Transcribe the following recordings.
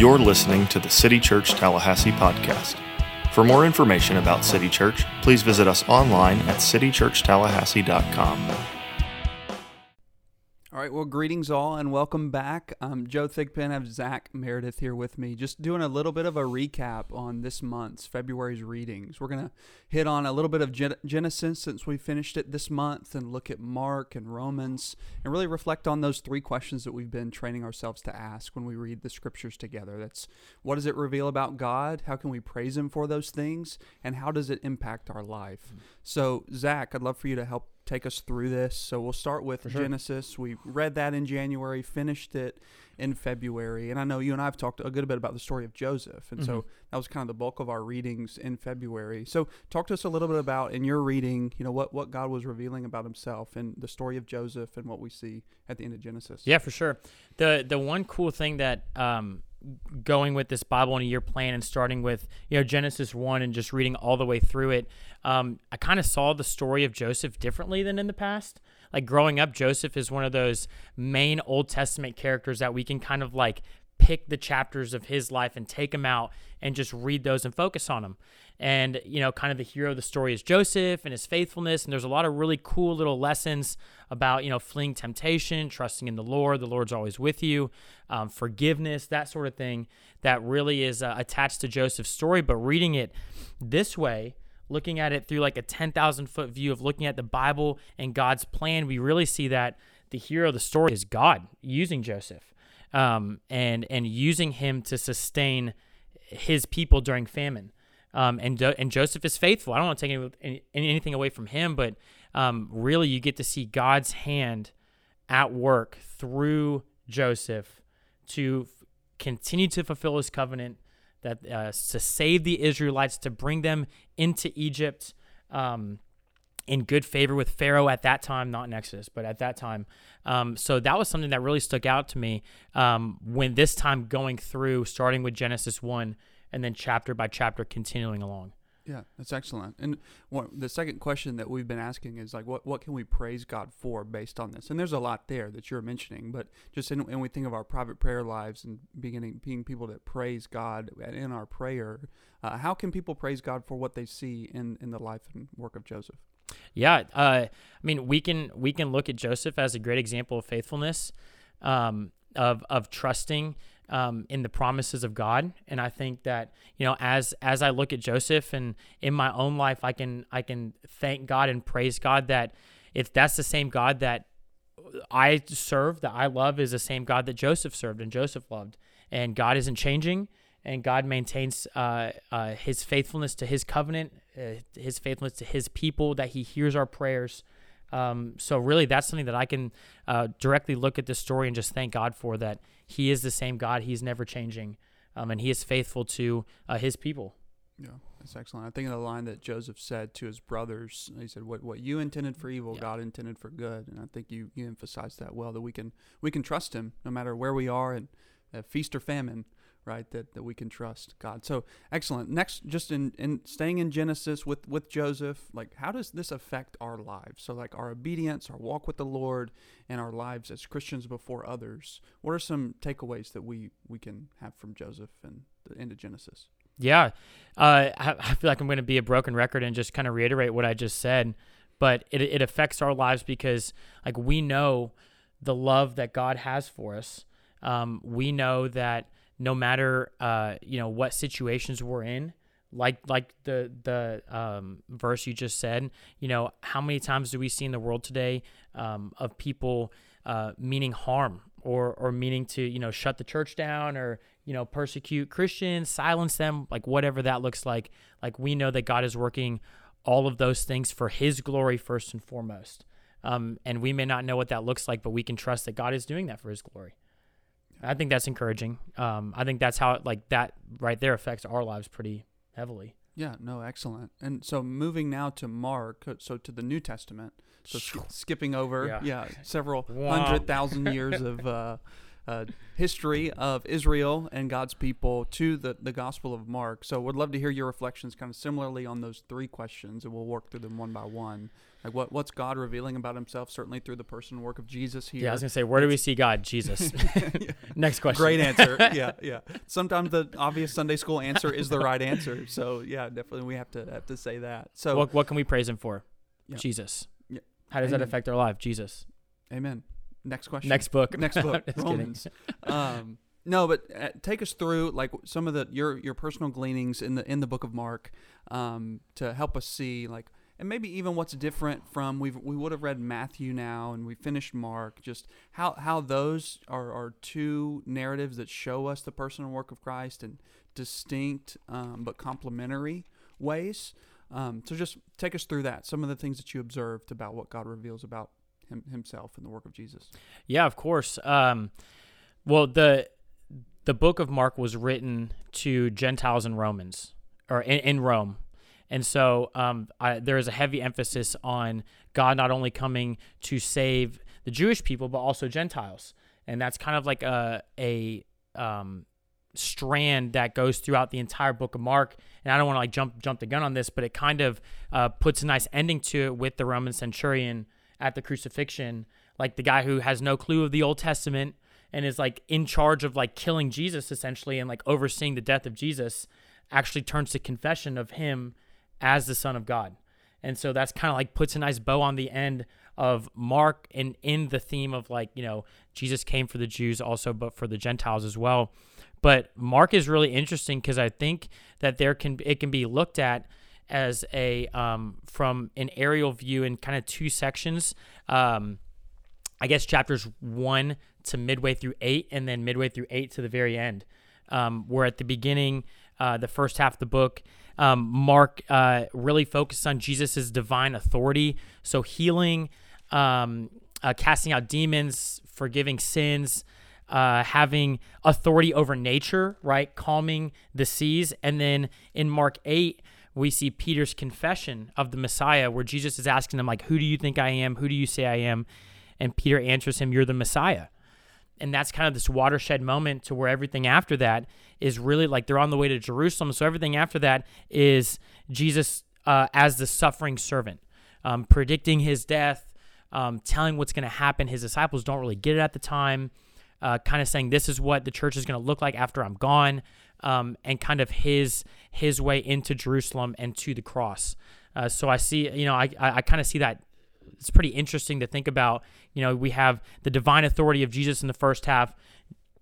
You're listening to the City Church Tallahassee podcast. For more information about City Church, please visit us online at citychurchtallahassee.com. All right, well, greetings all and welcome back. I'm Joe Thigpen. I have Zach Meredith here with me. Just doing a little bit of a recap on this month's, February's readings. We're going to hit on a little bit of Genesis since we finished it this month and look at Mark and Romans and really reflect on those three questions that we've been training ourselves to ask when we read the scriptures together. That's what does it reveal about God? How can we praise Him for those things? And how does it impact our life? So, Zach, I'd love for you to help take us through this. So we'll start with Genesis. We read that in January, finished it in February. And I know you and I have talked a good bit about the story of Joseph. And so that was kind of the bulk of our readings in February. So talk to us a little bit about, in your reading, you know, what God was revealing about Himself and the story of Joseph and what we see at the end of Genesis. Yeah, for sure. The one cool thing that going with this Bible in a year plan and starting with, you know, Genesis 1 and just reading all the way through it, I kind of saw the story of Joseph differently than in the past. Like growing up, Joseph is one of those main Old Testament characters that we can kind of like pick the chapters of his life and take them out and just read those and focus on them. And, you know, kind of the hero of the story is Joseph and his faithfulness. And there's a lot of really cool little lessons about, you know, fleeing temptation, trusting in the Lord. The Lord's always with you, forgiveness, that sort of thing that really is attached to Joseph's story. But reading it this way, looking at it through like a 10,000 foot view of looking at the Bible and God's plan, we really see that the hero of the story is God using Joseph. And using him to sustain his people during famine. And Joseph is faithful. I don't want to take anything away from him, but really you get to see God's hand at work through Joseph to continue to fulfill his covenant, that to save the Israelites, to bring them into Egypt in good favor with Pharaoh at that time, not in Exodus, but at that time. So that was something that really stuck out to me when this time going through, starting with Genesis 1 and then chapter by chapter continuing along. Yeah, that's excellent. And the second question that we've been asking is like, what can we praise God for based on this? And there's a lot there that you're mentioning, but just when we think of our private prayer lives and being people that praise God in our prayer, how can people praise God for what they see in the life and work of Joseph? Yeah, I mean, we can look at Joseph as a great example of faithfulness, of trusting in the promises of God, and I think that, you know, as I look at Joseph and in my own life, I can thank God and praise God that if that's the same God that I serve, that I love, is the same God that Joseph served and Joseph loved, and God isn't changing. And God maintains his faithfulness to his covenant, his faithfulness to his people, that he hears our prayers. So really that's something that I can directly look at this story and just thank God for, that he is the same God. He's never changing, and he is faithful to his people. Yeah, that's excellent. I think of the line that Joseph said to his brothers. He said, what you intended for evil, God intended for good. And I think you emphasized that well, that we can trust him no matter where we are and feast or famine. Right, that we can trust God. So excellent. Next, just in staying in Genesis with Joseph, like how does this affect our lives? So like our obedience, our walk with the Lord, and our lives as Christians before others. What are some takeaways that we can have from Joseph and the end of Genesis? Yeah, I feel like I'm going to be a broken record and just kind of reiterate what I just said, but it affects our lives because like we know the love that God has for us. We know that no matter you know what situations we're in, like the verse you just said, you know, how many times do we see in the world today of people meaning harm or meaning to, you know, shut the church down or, you know, persecute Christians, silence them, like whatever that looks like. Like we know that God is working all of those things for His glory first and foremost, and we may not know what that looks like, but we can trust that God is doing that for His glory. I think that's encouraging. I think that's how that right there affects our lives pretty heavily. Yeah, no, excellent. And so moving now to Mark, so to the New Testament, so skipping over several 100,000 years of history of Israel and God's people to the Gospel of Mark. So we'd love to hear your reflections kind of similarly on those three questions, and we'll work through them one by one. Like what's God revealing about himself, certainly through the person and work of Jesus here. Yeah, I was going to say, where do we see God? Jesus. Next question. Great answer. Yeah. Sometimes the obvious Sunday school answer is the right answer. So, yeah, definitely we have to say that. So what can we praise him for? Yeah. Jesus. Yeah. How does that affect our life? Jesus. Amen. Next question. Next book. Romans. No, but take us through like some of your personal gleanings in the book of Mark to help us see like, and maybe even what's different from we would have read Matthew now and we finished Mark, just how those are two narratives that show us the personal work of Christ in distinct but complementary ways. So just take us through that, some of the things that you observed about what God reveals about himself and the work of Jesus. Yeah, of course. Well, the book of Mark was written to Gentiles and Romans, or in Rome. And so there is a heavy emphasis on God not only coming to save the Jewish people, but also Gentiles. And that's kind of like a strand that goes throughout the entire book of Mark. And I don't want to like jump the gun on this, but it kind of puts a nice ending to it with the Roman centurion at the crucifixion, like the guy who has no clue of the Old Testament and is like in charge of like killing Jesus essentially and like overseeing the death of Jesus, actually turns to confession of him as the Son of God. And so that's kind of like puts a nice bow on the end of Mark and in the theme of like, you know, Jesus came for the Jews also, but for the Gentiles as well. But Mark is really interesting because I think that it can be looked at as a, from an aerial view in kind of two sections. I guess chapters 1 to midway through 8 and then midway through 8 to the very end. Where at the beginning, the first half of the book, Mark really focuses on Jesus' divine authority. So healing, casting out demons, forgiving sins, having authority over nature, right? Calming the seas. And then in Mark 8, we see Peter's confession of the Messiah where Jesus is asking them, like, who do you think I am? Who do you say I am? And Peter answers him, you're the Messiah. And that's kind of this watershed moment to where everything after that is really like they're on the way to Jerusalem. So everything after that is Jesus as the suffering servant, predicting his death, telling what's going to happen. His disciples don't really get it at the time, kind of saying this is what the church is going to look like after I'm gone, and kind of his way into Jerusalem and to the cross. So I see, you know, I kind of see that. It's pretty interesting to think about, you know, we have the divine authority of Jesus in the first half,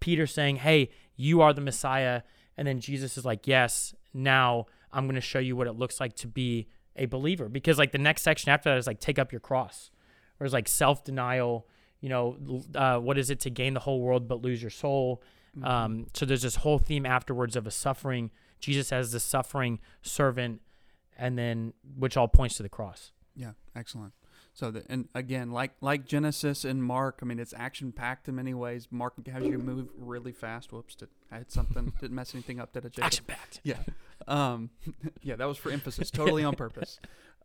Peter saying, hey, you are the Messiah. And then Jesus is like, yes, now I'm going to show you what it looks like to be a believer. Because like the next section after that is like, take up your cross, or it's like self-denial, you know, what is it to gain the whole world but lose your soul? Mm-hmm. So there's this whole theme afterwards of a suffering, Jesus as the suffering servant, and then which all points to the cross. Yeah, excellent. So, and again, like Genesis and Mark, I mean, it's action-packed in many ways. Mark has you move really fast. Whoops, I had something, didn't mess anything up, did I, Jacob? Action-packed. Yeah. Yeah, that was for emphasis, totally on purpose.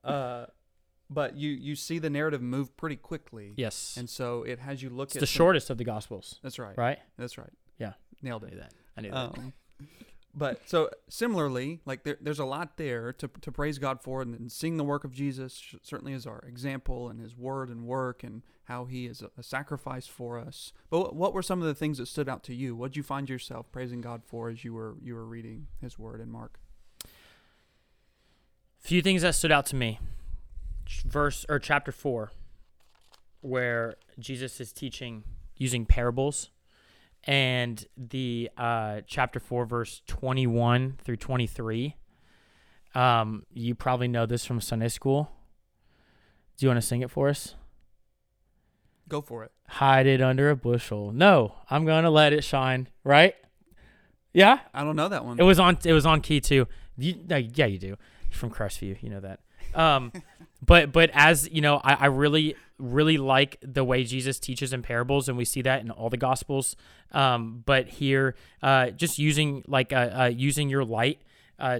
But you see the narrative move pretty quickly. Yes. And so it has you look at... It's the shortest of the Gospels. That's right. Right? That's right. Yeah. Nailed it. I knew that. But so similarly, like there's a lot there to praise God for, and seeing the work of Jesus certainly is our example, and his word and work and how he is a sacrifice for us. But what were some of the things that stood out to you? What did you find yourself praising God for as you were reading his word in Mark? Few things that stood out to me. Chapter 4, where Jesus is teaching using parables. And the chapter 4, verse 21 through 23. You probably know this from Sunday school. Do you want to sing it for us? Go for it. Hide it under a bushel. No, I'm going to let it shine. Right? Yeah? I don't know that one. It was on key, too. Yeah, you do. From Crestview, you know that. But as you know, I really, really like the way Jesus teaches in parables, and we see that in all the Gospels. But here, just using like using your light,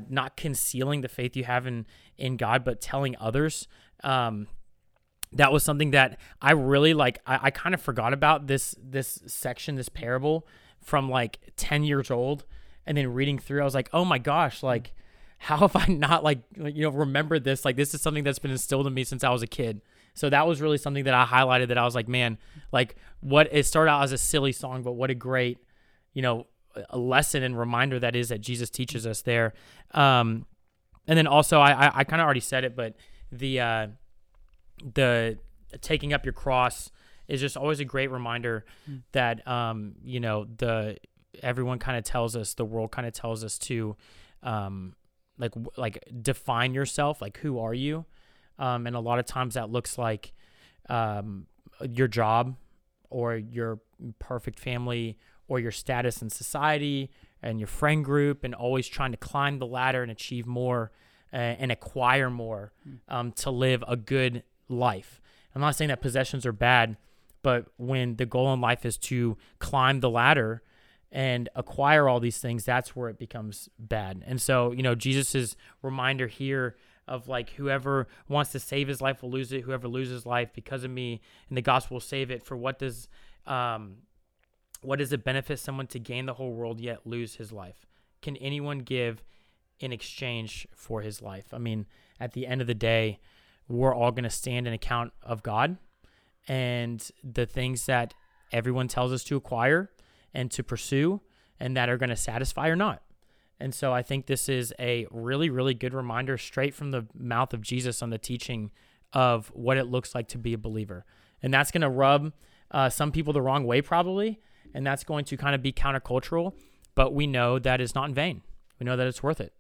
not concealing the faith you have in God, but telling others. That was something that I really like. I kind of forgot about this section, this parable from like 10 years old, and then reading through, I was like, oh my gosh, like. how have I not remembered this? Like, this is something that's been instilled in me since I was a kid. So that was really something that I highlighted, that I was like, man, like, what, it started out as a silly song, but what a great, a lesson and reminder that is, that Jesus teaches us there. And then also I kind of already said it, but the taking up your cross is just always a great reminder that, everyone kind of tells us, the world kind of tells us to, define yourself, like, who are you? And a lot of times that looks like your job or your perfect family or your status in society and your friend group, and always trying to climb the ladder and achieve more and acquire more to live a good life. I'm not saying that possessions are bad, but when the goal in life is to climb the ladder and acquire all these things, that's where it becomes bad. And so, Jesus's reminder here of, like, whoever wants to save his life will lose it. Whoever loses life because of me and the gospel will save it. For what does it benefit someone to gain the whole world yet lose his life? Can anyone give in exchange for his life? I mean, at the end of the day, we're all going to stand an account of God, and the things that everyone tells us to acquire and to pursue and that are going to satisfy or not. And so I think this is a really, really good reminder straight from the mouth of Jesus on the teaching of what it looks like to be a believer. And that's going to rub some people the wrong way probably, and that's going to kind of be countercultural, but we know that it's not in vain. We know that it's worth it.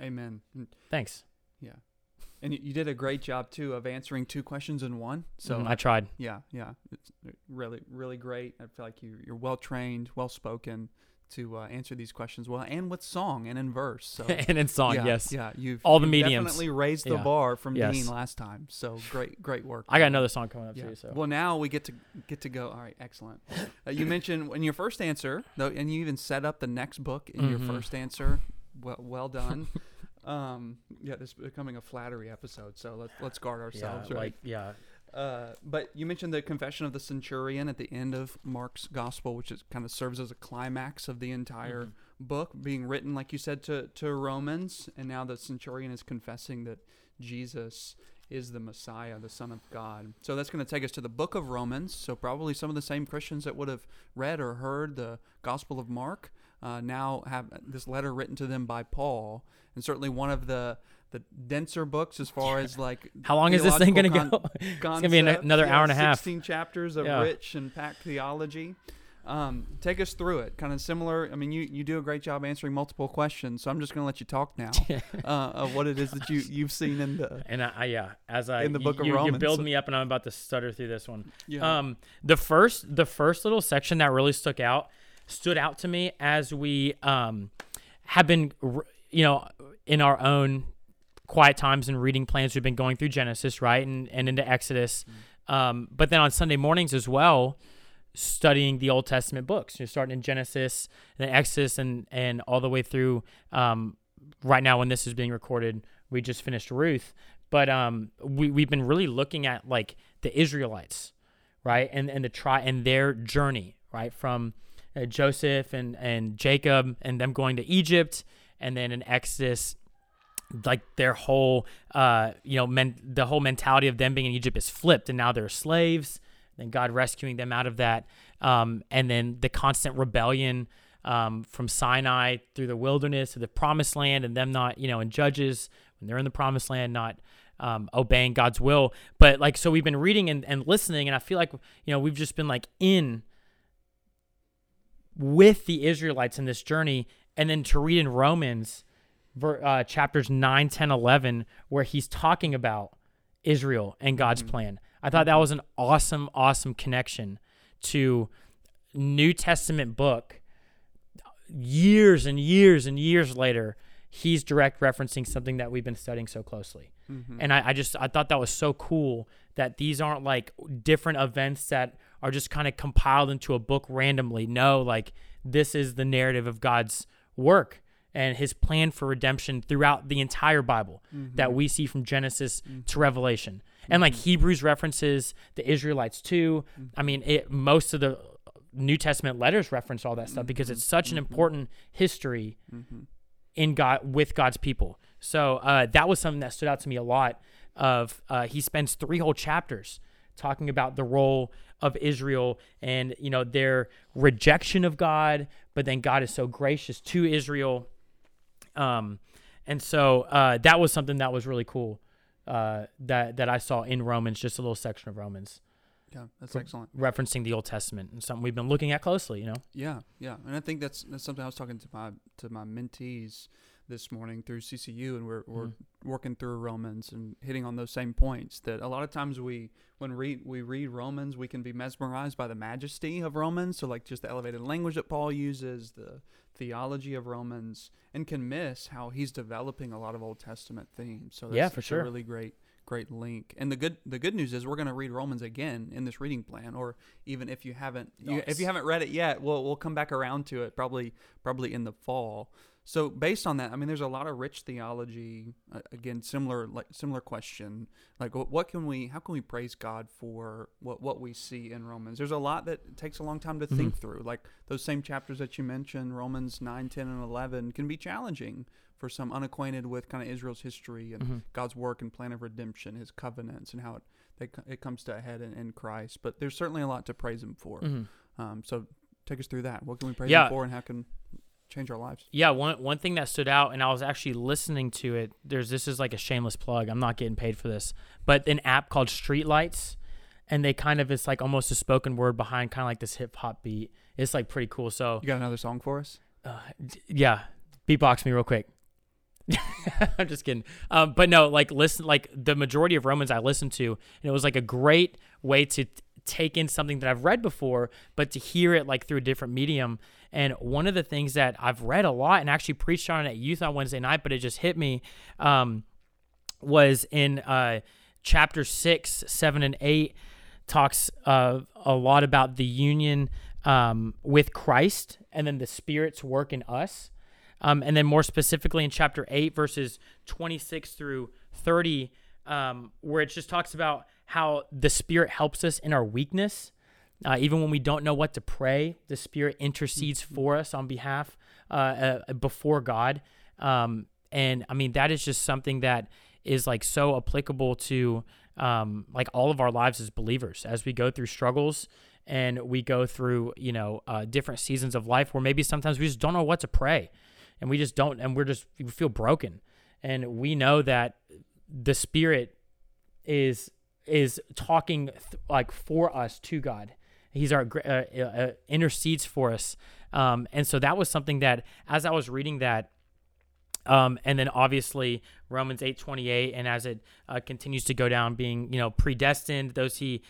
Amen. Thanks. Yeah. And you did a great job, too, of answering two questions in one. So I tried. Yeah. It's really, really great. I feel like you're well-trained, well-spoken to answer these questions well, and with song and in verse. So. And in song, yeah, yes. Yeah, you've mediums. Definitely raised the bar from Dean last time. So great work. I got another song coming up too. So. Well, now we get to go. All right, excellent. You mentioned in your first answer, though, and you even set up the next book in your first answer. Well done. This is becoming a flattery episode, so let's guard ourselves, right? But you mentioned the confession of the centurion at the end of Mark's gospel, which is kind of serves as a climax of the entire book, being written, like you said, to Romans, and now the centurion is confessing that Jesus is the Messiah, the Son of God. So that's going to take us to the book of Romans. So probably some of the same Christians that would have read or heard the Gospel of Mark now have this letter written to them by Paul, and certainly one of the denser books as far as like how long is this thing going to go? It's going to be another hour and a half. 16 chapters of rich and packed theology. Take us through it. Kind of similar. I mean, you do a great job answering multiple questions, so I'm just going to let you talk now of what it is that you've seen in the in the book of Romans. You build me up, and I'm about to stutter through this one. Yeah. The first little section that really stood out to me as we have been, in our own quiet times and reading plans, we've been going through Genesis, right, and into Exodus, but then on Sunday mornings as well, studying the Old Testament books. You're starting in Genesis, and then Exodus, and all the way through. Right now, when this is being recorded, we just finished Ruth, but we've been really looking at like the Israelites, right, and and their journey, right, from Joseph and Jacob and them going to Egypt, and then in Exodus, like their whole the whole mentality of them being in Egypt is flipped, and now they're slaves, and God rescuing them out of that, and then the constant rebellion from Sinai through the wilderness to the Promised Land, and them not, in Judges when they're in the Promised Land, not obeying God's will. But like, so we've been reading and listening, and I feel like we've just been like in with the Israelites in this journey, and then to read in Romans chapters 9, 10, 11, where he's talking about Israel and God's plan. I thought that was an awesome, awesome connection to New Testament book. Years and years and years later, he's direct referencing something that we've been studying so closely. And I thought that was so cool that these aren't like different events that are just kind of compiled into a book randomly. No, like this is the narrative of God's work and his plan for redemption throughout the entire Bible that we see from Genesis to Revelation. And like Hebrews references the Israelites too. I mean, most of the New Testament letters reference all that stuff because it's such an important history in God, with God's people. So that was something that stood out to me a lot. He spends three whole chapters talking about the role of Israel and, you know, their rejection of God, but then God is so gracious to Israel. And so that was something that was really cool that I saw in Romans, just a little section of Romans. Yeah, that's excellent. Referencing the Old Testament and something we've been looking at closely, you know? Yeah, yeah. And I think that's something I was talking to my mentees this morning through CCU, and we're working through Romans and hitting on those same points that a lot of times when we read Romans, we can be mesmerized by the majesty of Romans. So like just the elevated language that Paul uses, the theology of Romans, and can miss how he's developing a lot of Old Testament themes. So that's a really great link. And the good news is we're going to read Romans again in this reading plan, or even if you haven't read it yet, we'll come back around to it probably in the fall. So based on that, I mean, there's a lot of rich theology. Again, similar question. Like, how can we praise God for what we see in Romans? There's a lot that takes a long time to think through. Like those same chapters that you mentioned, Romans 9, 10, and 11, can be challenging for some unacquainted with kind of Israel's history and God's work and plan of redemption, his covenants, and how it comes to a head in Christ. But there's certainly a lot to praise him for. So take us through that. What can we praise him for, and how can change our lives? Yeah, one thing that stood out, and I was actually listening to it. This is like a shameless plug. I'm not getting paid for this, but an app called Streetlights, and it's like almost a spoken word behind kind of like this hip hop beat. It's like pretty cool. So you got another song for us? Yeah, beatbox me real quick. I'm just kidding. But no, like the majority of Romans I listened to, and it was like a great way to take in something that I've read before, but to hear it like through a different medium. And one of the things that I've read a lot and actually preached on at youth on Wednesday night, but it just hit me, was in chapter 6, 7, and 8, talks a lot about the union with Christ and then the Spirit's work in us. And then more specifically in chapter 8, verses 26 through 30, where it just talks about how the Spirit helps us in our weakness. Even when we don't know what to pray, the Spirit intercedes for us on behalf before God. And I mean, that is just something that is like so applicable to like all of our lives as believers, as we go through struggles and we go through, you know, different seasons of life where maybe sometimes we just don't know what to pray, and we feel broken. And we know that the Spirit is talking like for us to God. He's our intercedes for us. And so that was something that as I was reading that, and then obviously Romans 8:28, and as it continues to go down, being, you know, predestined, those he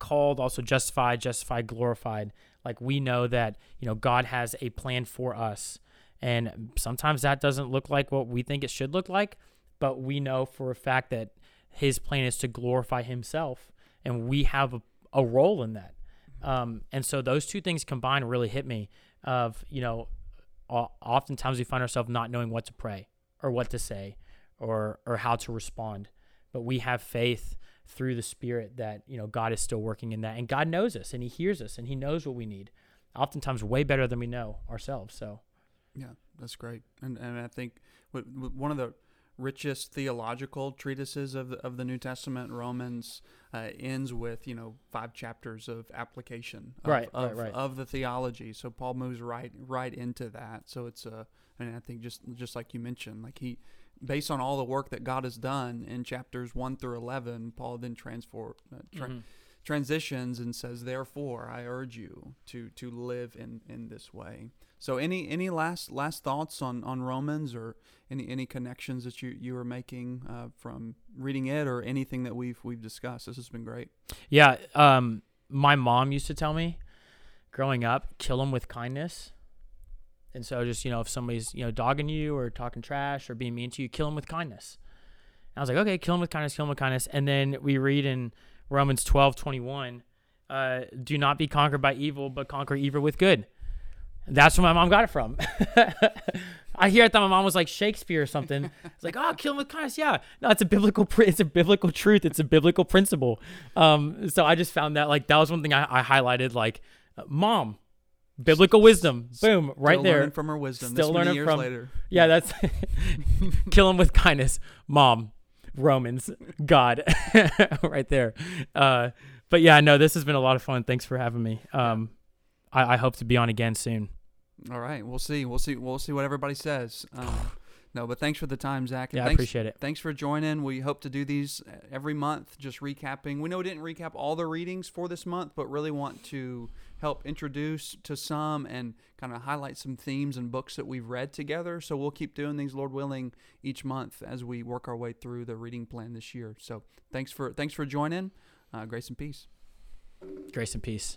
called, also justified, glorified. Like we know that, you know, God has a plan for us. And sometimes that doesn't look like what we think it should look like, but we know for a fact that his plan is to glorify himself, and we have a role in that. And so those two things combined really hit me of, you know, oftentimes we find ourselves not knowing what to pray or what to say or how to respond. But we have faith through the Spirit that, you know, God is still working in that. And God knows us, and he hears us, and he knows what we need, oftentimes way better than we know ourselves. So, yeah, that's great. And I think one of the richest theological treatises of the New Testament, Romans, ends with, you know, 5 chapters of application of the theology. So Paul moves right into that. So it's I think just like you mentioned, like he, based on all the work that God has done in chapters 1 through 11, Paul then transitions and says, therefore, I urge you to live in this way. So any last thoughts on Romans, or any connections that you were making from reading it, or anything that we've discussed? This has been great. Yeah. My mom used to tell me growing up, kill them with kindness. And so just, you know, if somebody's, you know, dogging you or talking trash or being mean to you, kill them with kindness. And I was like, okay, kill them with kindness. And then we read in Romans 12:21, do not be conquered by evil, but conquer evil with good. That's where my mom got it from. I thought my mom was like Shakespeare or something. It's like, oh, kill him with kindness. Yeah, no, it's a biblical truth. It's a biblical principle. So I just found that, like, that was one thing I highlighted. Like, mom, Biblical wisdom. Boom. Right there. Still learning from her wisdom. Still learning years from. Later. Yeah, that's. Kill him with kindness. Mom. Romans. God. Right there. But yeah, no, this has been a lot of fun. Thanks for having me. I hope to be on again soon. All right. We'll see. We'll see what everybody says. No, but thanks for the time, Zach. And yeah, I appreciate it. Thanks for joining. We hope to do these every month, just recapping. We know we didn't recap all the readings for this month, but really want to help introduce to some and kind of highlight some themes and books that we've read together. So we'll keep doing these, Lord willing, each month as we work our way through the reading plan this year. So thanks for joining. Grace and peace. Grace and peace.